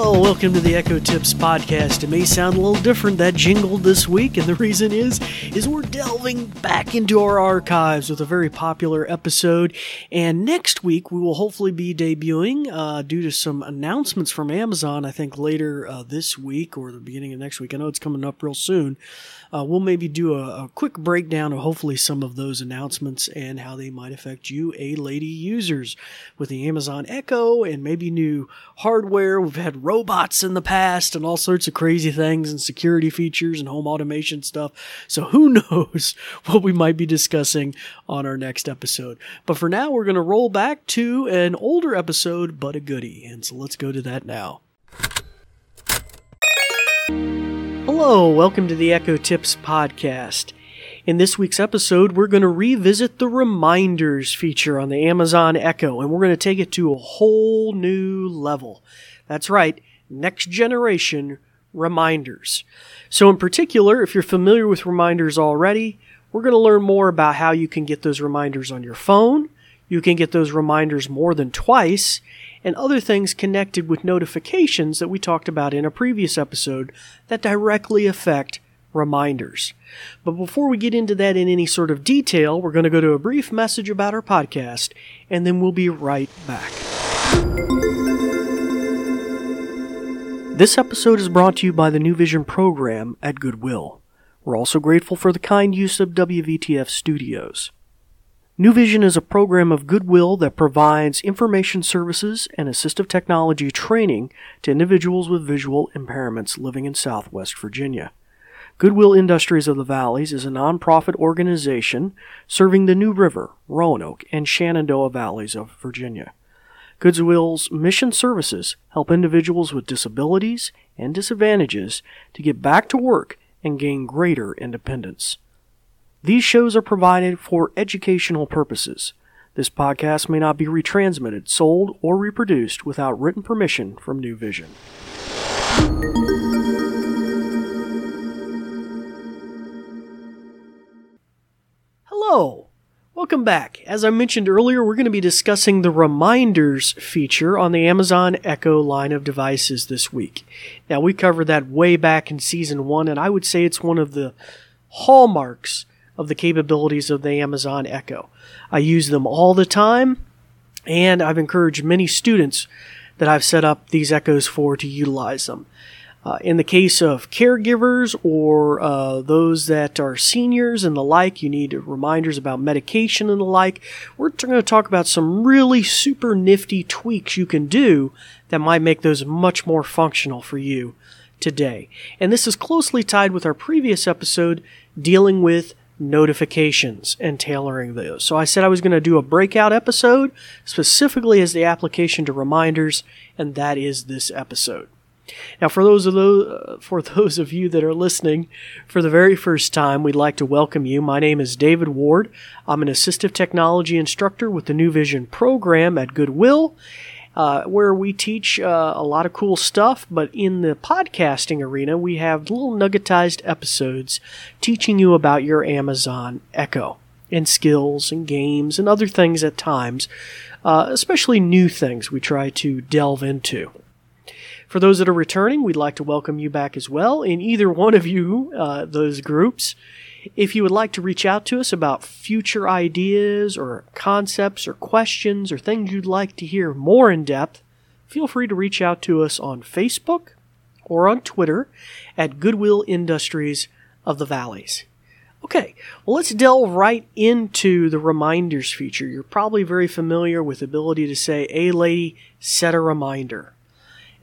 Hello, welcome to the Echo Tips Podcast. It may sound a little different, that jingle this week, and the reason is we're delving back into our archives with a very popular episode, and next week we will hopefully be debuting, due to some announcements from Amazon, I think later this week or the beginning of next week, I know it's coming up real soon, we'll maybe do a quick breakdown of hopefully some of those announcements and how they might affect you, A-Lady users, with the Amazon Echo and maybe new hardware. We've had robots in the past and all sorts of crazy things and security features and home automation stuff. So who knows what we might be discussing on our next episode. But for now, we're going to roll back to an older episode, but a goodie. And so let's go to that now. Hello, welcome to the Echo Tips Podcast. In this week's episode, we're going to revisit the reminders feature on the Amazon Echo, and we're going to take it to a whole new level. That's right, next generation reminders. So in particular, if you're familiar with reminders already, we're going to learn more about how you can get those reminders on your phone, you can get those reminders more than twice, and other things connected with notifications that we talked about in a previous episode that directly affect reminders. But before we get into that in any sort of detail, we're going to go to a brief message about our podcast, and then we'll be right back. This episode is brought to you by the New Vision program at Goodwill. We're also grateful for the kind use of WVTF studios. New Vision is a program of Goodwill that provides information services and assistive technology training to individuals with visual impairments living in Southwest Virginia. Goodwill Industries of the Valleys is a nonprofit organization serving the New River, Roanoke, and Shenandoah Valleys of Virginia. Goodwill's mission services help individuals with disabilities and disadvantages to get back to work and gain greater independence. These shows are provided for educational purposes. This podcast may not be retransmitted, sold, or reproduced without written permission from New Vision. Hello! Welcome back. As I mentioned earlier, we're going to be discussing the reminders feature on the Amazon Echo line of devices this week. Now, we covered that way back in Season 1, and I would say it's one of the hallmarks of the capabilities of the Amazon Echo. I use them all the time, and I've encouraged many students that I've set up these Echoes for to utilize them. In the case of caregivers or those that are seniors and the like, you need reminders about medication and the like. We're going to talk about some really super nifty tweaks you can do that might make those much more functional for you today. And this is closely tied with our previous episode dealing with notifications and tailoring those. So I said I was going to do a breakout episode specifically as the application to reminders, and that is this episode. Now, for those of you that are listening for the very first time, we'd like to welcome you. My name is David Ward. I'm an assistive technology instructor with the New Vision program at Goodwill, where we teach a lot of cool stuff. But in the podcasting arena, we have little nuggetized episodes teaching you about your Amazon Echo and skills and games and other things at times, especially new things we try to delve into. For those that are returning, we'd like to welcome you back as well in either one of you, those groups. If you would like to reach out to us about future ideas or concepts or questions or things you'd like to hear more in depth, feel free to reach out to us on Facebook or on Twitter at Goodwill Industries of the Valleys. Okay, well, let's delve right into the reminders feature. You're probably very familiar with the ability to say, "Hey, lady, set a reminder."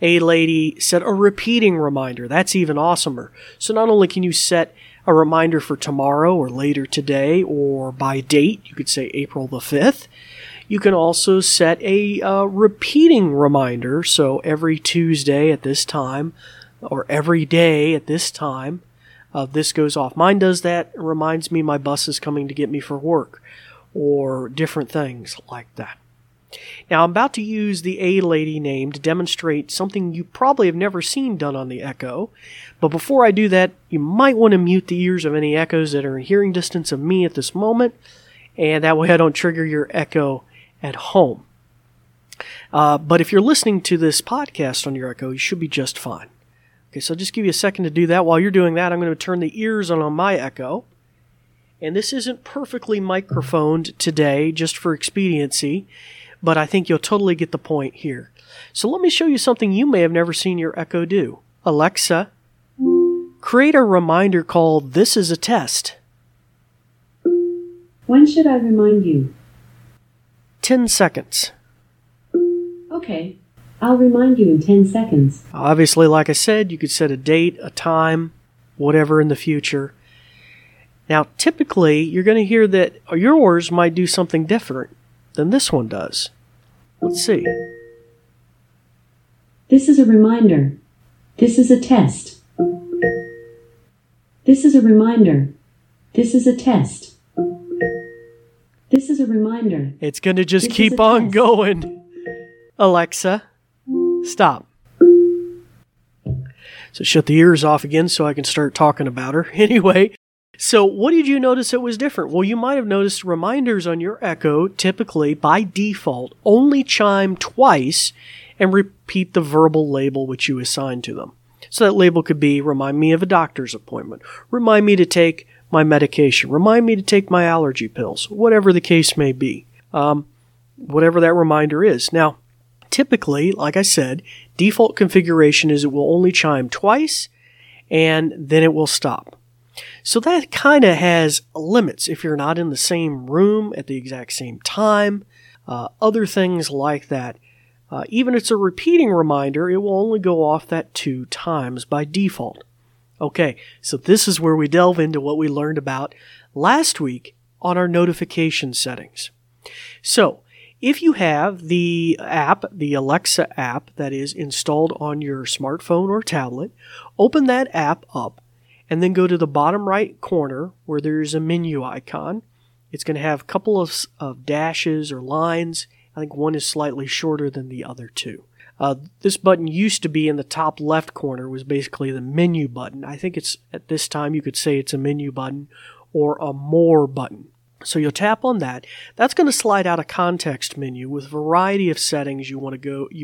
A lady set a repeating reminder. That's even awesomer. So not only can you set a reminder for tomorrow or later today or by date, you could say April the 5th, you can also set a repeating reminder. So every Tuesday at this time or every day at this time, this goes off. Mine does that. It reminds me my bus is coming to get me for work or different things like that. Now, I'm about to use the A-Lady name to demonstrate something you probably have never seen done on the Echo, but before I do that, you might want to mute the ears of any Echoes that are in hearing distance of me at this moment, and that way I don't trigger your Echo at home. But if you're listening to this podcast on your Echo, you should be just fine. Okay, so just give you a second to do that. While you're doing that, I'm going to turn the ears on my Echo. And this isn't perfectly microphoned today, just for expediency, but I think you'll totally get the point here. So let me show you something you may have never seen your Echo do. Alexa, create a reminder called This is a Test. When should I remind you? 10 seconds. Okay, I'll remind you in 10 seconds. Obviously, like I said, you could set a date, a time, whatever in the future. Now, typically, you're going to hear that yours might do something different than this one does. Let's see. This is a reminder. This is a test. This is a reminder. This is a test. This is a reminder. It's going to just keep on going. Alexa, stop. So shut the ears off again so I can start talking about her. Anyway, so what did you notice that was different? Well, you might have noticed reminders on your Echo typically, by default, only chime twice and repeat the verbal label which you assign to them. So that label could be, remind me of a doctor's appointment, remind me to take my medication, remind me to take my allergy pills, whatever the case may be, whatever that reminder is. Now, typically, like I said, default configuration is it will only chime twice and then it will stop. So that kind of has limits if you're not in the same room at the exact same time, other things like that. Even if it's a repeating reminder, it will only go off that 2 times by default. Okay, so this is where we delve into what we learned about last week on our notification settings. So, if you have the app, the Alexa app that is installed on your smartphone or tablet, open that app up and then go to the bottom right corner where there's a menu icon. It's going to have a couple of dashes or lines. I think one is slightly shorter than the other two. This button used to be in the top left corner, was basically the menu button. I think it's at this time you could say it's a menu button or a more button. So you'll tap on that. That's going to slide out a context menu with a variety of settings you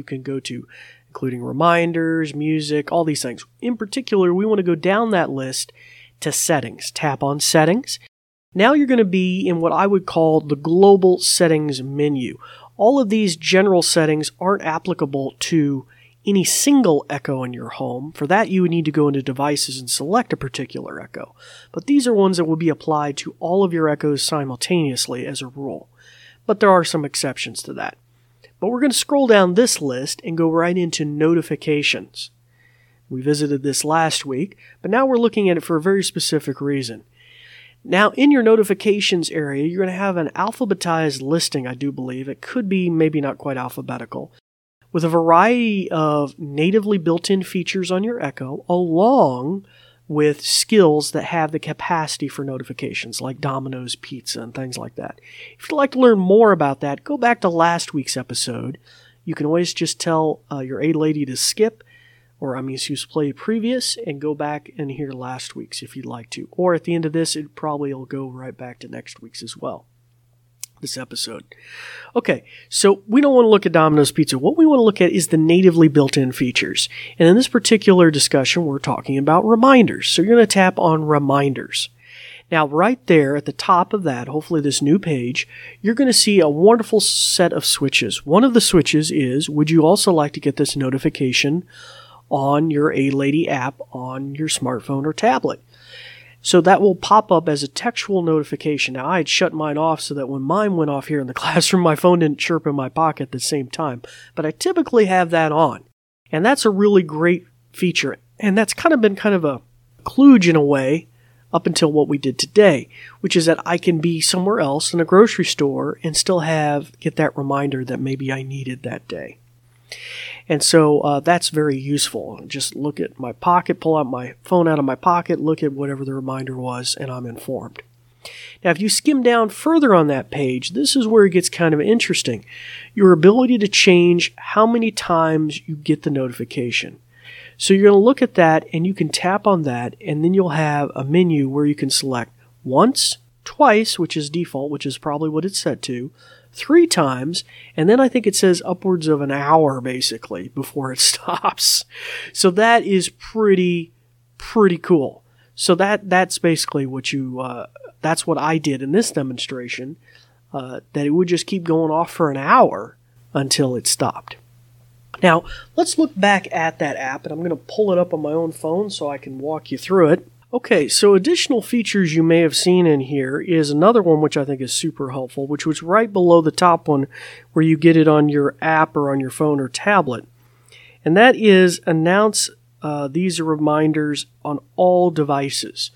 can go to, including reminders, music, all these things. In particular, we want to go down that list to settings. Tap on settings. Now you're going to be in what I would call the global settings menu. All of these general settings aren't applicable to any single Echo in your home. For that, you would need to go into devices and select a particular Echo. But these are ones that will be applied to all of your Echoes simultaneously as a rule. But there are some exceptions to that. But we're going to scroll down this list and go right into notifications. We visited this last week, but now we're looking at it for a very specific reason. Now, in your notifications area, you're going to have an alphabetized listing, I do believe. It could be maybe not quite alphabetical, with a variety of natively built-in features on your Echo, along with skills that have the capacity for notifications, like Domino's Pizza and things like that. If you'd like to learn more about that, go back to last week's episode. You can always just tell your A-Lady to skip, or excuse play previous, and go back and hear last week's if you'd like to. Or at the end of this, it probably will go right back to next week's as well, this episode. Okay, so we don't want to look at Domino's Pizza. What we want to look at is the natively built-in features. And in this particular discussion, we're talking about reminders. So you're going to tap on reminders. Now, right there at the top of that, hopefully this new page, you're going to see a wonderful set of switches. One of the switches is, would you also like to get this notification on your A-Lady app on your smartphone or tablet? So that will pop up as a textual notification. Now, I had shut mine off so that when mine went off here in the classroom, my phone didn't chirp in my pocket at the same time. But I typically have that on. And that's a really great feature. And that's been a kludge in a way up until what we did today, which is that I can be somewhere else in a grocery store and still get that reminder that maybe I needed that day. And so that's very useful. Just look at my pocket, pull out my phone out of my pocket, look at whatever the reminder was, and I'm informed. Now, if you skim down further on that page, this is where it gets kind of interesting. Your ability to change how many times you get the notification. So you're going to look at that, and you can tap on that, and then you'll have a menu where you can select once, twice, which is default, which is probably what it's set to, 3 times, and then I think it says upwards of an hour, basically, before it stops. So that is pretty cool. So that's basically what that's what I did in this demonstration, that it would just keep going off for an hour until it stopped. Now, let's look back at that app, and I'm going to pull it up on my own phone so I can walk you through it. Okay, so additional features you may have seen in here is another one which I think is super helpful, which was right below the top one where you get it on your app or on your phone or tablet. And that is announce these are reminders on all devices.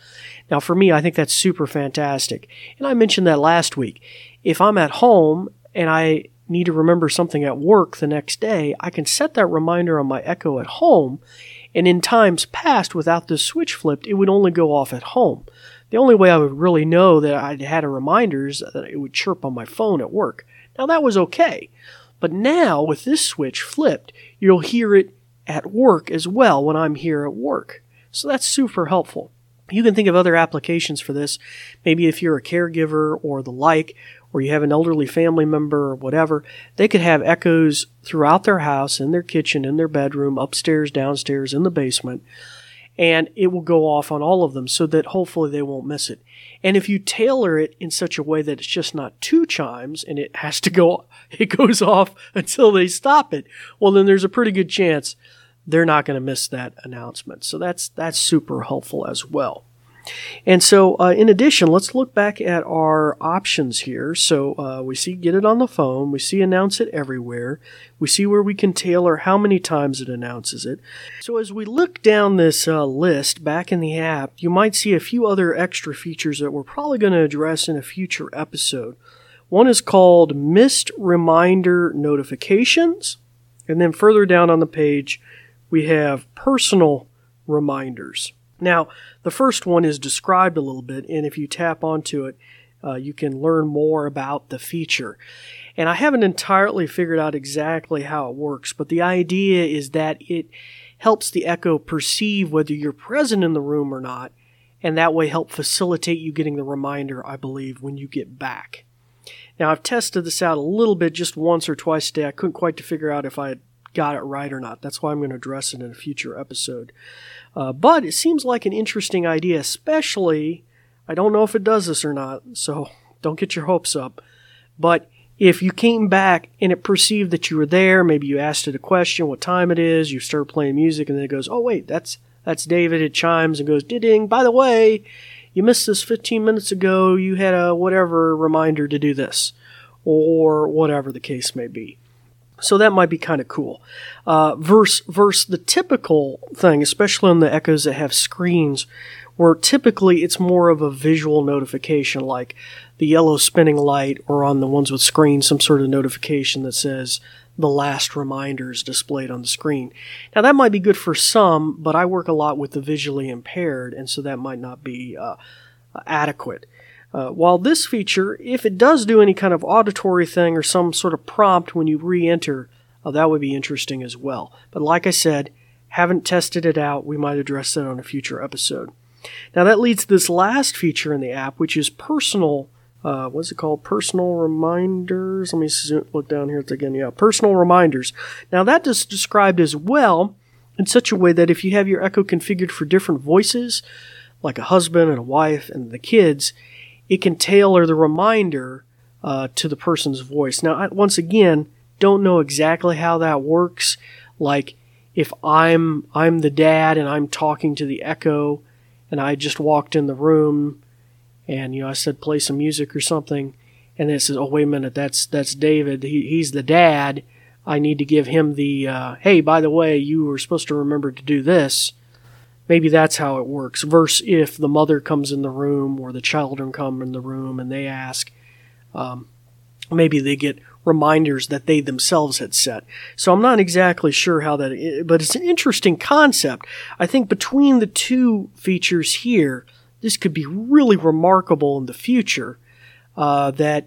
Now, for me, I think that's super fantastic. And I mentioned that last week. If I'm at home and I need to remember something at work the next day, I can set that reminder on my Echo at home. And in times past, without this switch flipped, it would only go off at home. The only way I would really know that I'd had a reminder is that it would chirp on my phone at work. Now, that was okay. But now, with this switch flipped, you'll hear it at work as well when I'm here at work. So that's super helpful. You can think of other applications for this. Maybe if you're a caregiver or the like, or you have an elderly family member or whatever, they could have Echoes throughout their house, in their kitchen, in their bedroom, upstairs, downstairs, in the basement, and it will go off on all of them so that hopefully they won't miss it. And if you tailor it in such a way that it's just not 2 chimes and it has to go, it goes off until they stop it, well, then there's a pretty good chance they're not going to miss that announcement. So that's super helpful as well. And so, in addition, let's look back at our options here. So, we see get it on the phone. We see announce it everywhere. We see where we can tailor how many times it announces it. So as we look down this list back in the app, you might see a few other extra features that we're probably going to address in a future episode. One is called Missed Reminder Notifications. And then further down on the page, we have Personal Reminders. Now, the first one is described a little bit, and if you tap onto it, you can learn more about the feature. And I haven't entirely figured out exactly how it works, but the idea is that it helps the Echo perceive whether you're present in the room or not, and that way help facilitate you getting the reminder, I believe, when you get back. Now, I've tested this out a little bit just once or twice today. I couldn't quite figure out if I had got it right or not. That's why I'm going to address it in a future episode. But it seems like an interesting idea, especially, I don't know if it does this or not, so don't get your hopes up. But if you came back and it perceived that you were there, maybe you asked it a question, what time it is, you start playing music, and then it goes, oh wait, that's David. It chimes and goes, ding, by the way, you missed this 15 minutes ago, you had a whatever reminder to do this, or whatever the case may be. So that might be kind of cool. Versus the typical thing, especially on the Echoes that have screens, where typically it's more of a visual notification, like the yellow spinning light, or on the ones with screens, some sort of notification that says the last reminder is displayed on the screen. Now, that might be good for some, but I work a lot with the visually impaired, and so that might not be adequate. While this feature, if it does do any kind of auditory thing or some sort of prompt when you re-enter, that would be interesting as well. But like I said, haven't tested it out. We might address that on a future episode. Now that leads to this last feature in the app, which is personal, what's it called? Personal reminders. Let me look down here again. Yeah, personal reminders. Now that is described as well in such a way that if you have your Echo configured for different voices, like a husband and a wife and the kids, it can tailor the reminder to the person's voice. Now, I, once again, don't know exactly how that works. Like, if I'm the dad and I'm talking to the Echo, and I just walked in the room, and I said play some music or something, and then it says, oh wait a minute, that's David. He's the dad. I need to give him the hey, by the way, you were supposed to remember to do this. Maybe that's how it works, versus if the mother comes in the room or the children come in the room and they ask, maybe they get reminders that they themselves had set. So I'm not exactly sure how that is, but it's an interesting concept. I think between the two features here, this could be really remarkable in the future, that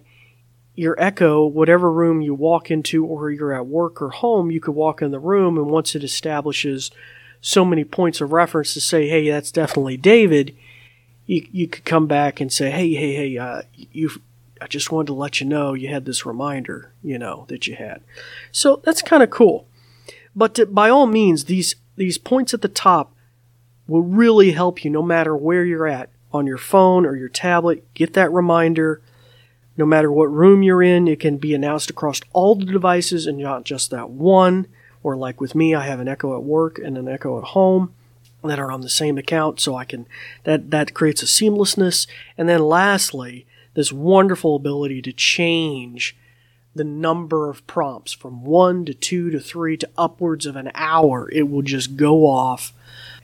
your Echo, whatever room you walk into, or you're at work or home, you could walk in the room, and once it establishes so many points of reference to say, hey, that's definitely David, you could come back and say, hey, I just wanted to let you know you had this reminder, that you had. So that's kind of cool. But by all means, these points at the top will really help you no matter where you're at on your phone or your tablet. Get that reminder. No matter what room you're in, it can be announced across all the devices and not just that one. Or like with me, I have an Echo at work and an Echo at home that are on the same account, so I can that creates a seamlessness. And then lastly, this wonderful ability to change the number of prompts from 1 to 2 to 3 to upwards of an hour. It will just go off,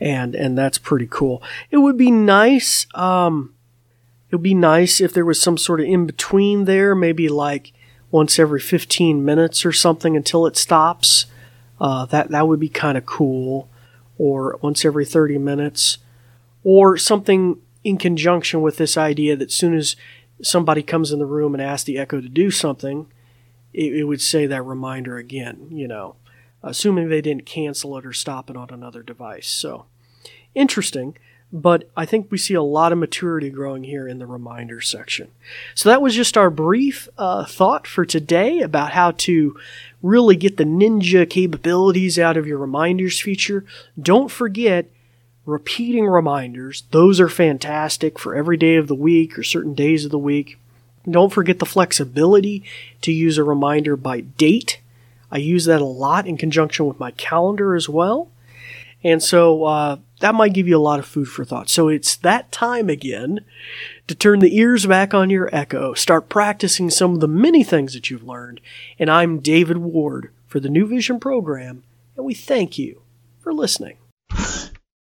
and that's pretty cool. It would be nice. It would be nice if there was some sort of in between there, maybe like once every 15 minutes or something until it stops. That would be kind of cool, or once every 30 minutes, or something in conjunction with this idea that as soon as somebody comes in the room and asks the Echo to do something, it would say that reminder again, assuming they didn't cancel it or stop it on another device. So, interesting, but I think we see a lot of maturity growing here in the reminder section. So that was just our brief thought for today about how to really get the ninja capabilities out of your reminders feature. Don't forget repeating reminders. Those are fantastic for every day of the week or certain days of the week. Don't forget the flexibility to use a reminder by date. I use that a lot in conjunction with my calendar as well. And so that might give you a lot of food for thought. So it's that time again to turn the ears back on your Echo, start practicing some of the many things that you've learned. And I'm David Ward for the New Vision program, and we thank you for listening.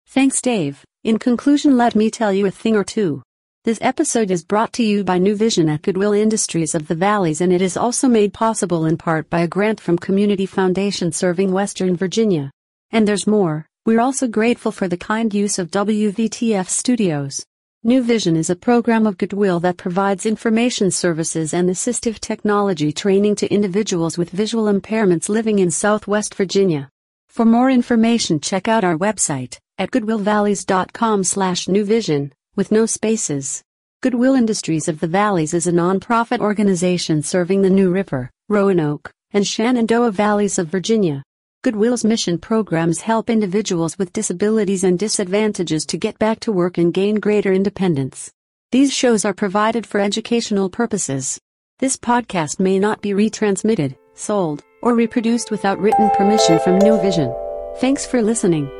Thanks, Dave. In conclusion, let me tell you a thing or two. This episode is brought to you by New Vision at Goodwill Industries of the Valleys, and it is also made possible in part by a grant from Community Foundation serving Western Virginia. And there's more. We're also grateful for the kind use of WVTF studios. New Vision is a program of Goodwill that provides information services and assistive technology training to individuals with visual impairments living in Southwest Virginia. For more information, check out our website at goodwillvalleys.com/newvision, with no spaces. Goodwill Industries of the Valleys is a nonprofit organization serving the New River, Roanoke, and Shenandoah Valleys of Virginia. Goodwill's mission programs help individuals with disabilities and disadvantages to get back to work and gain greater independence. These shows are provided for educational purposes. This podcast may not be retransmitted, sold, or reproduced without written permission from New Vision. Thanks for listening.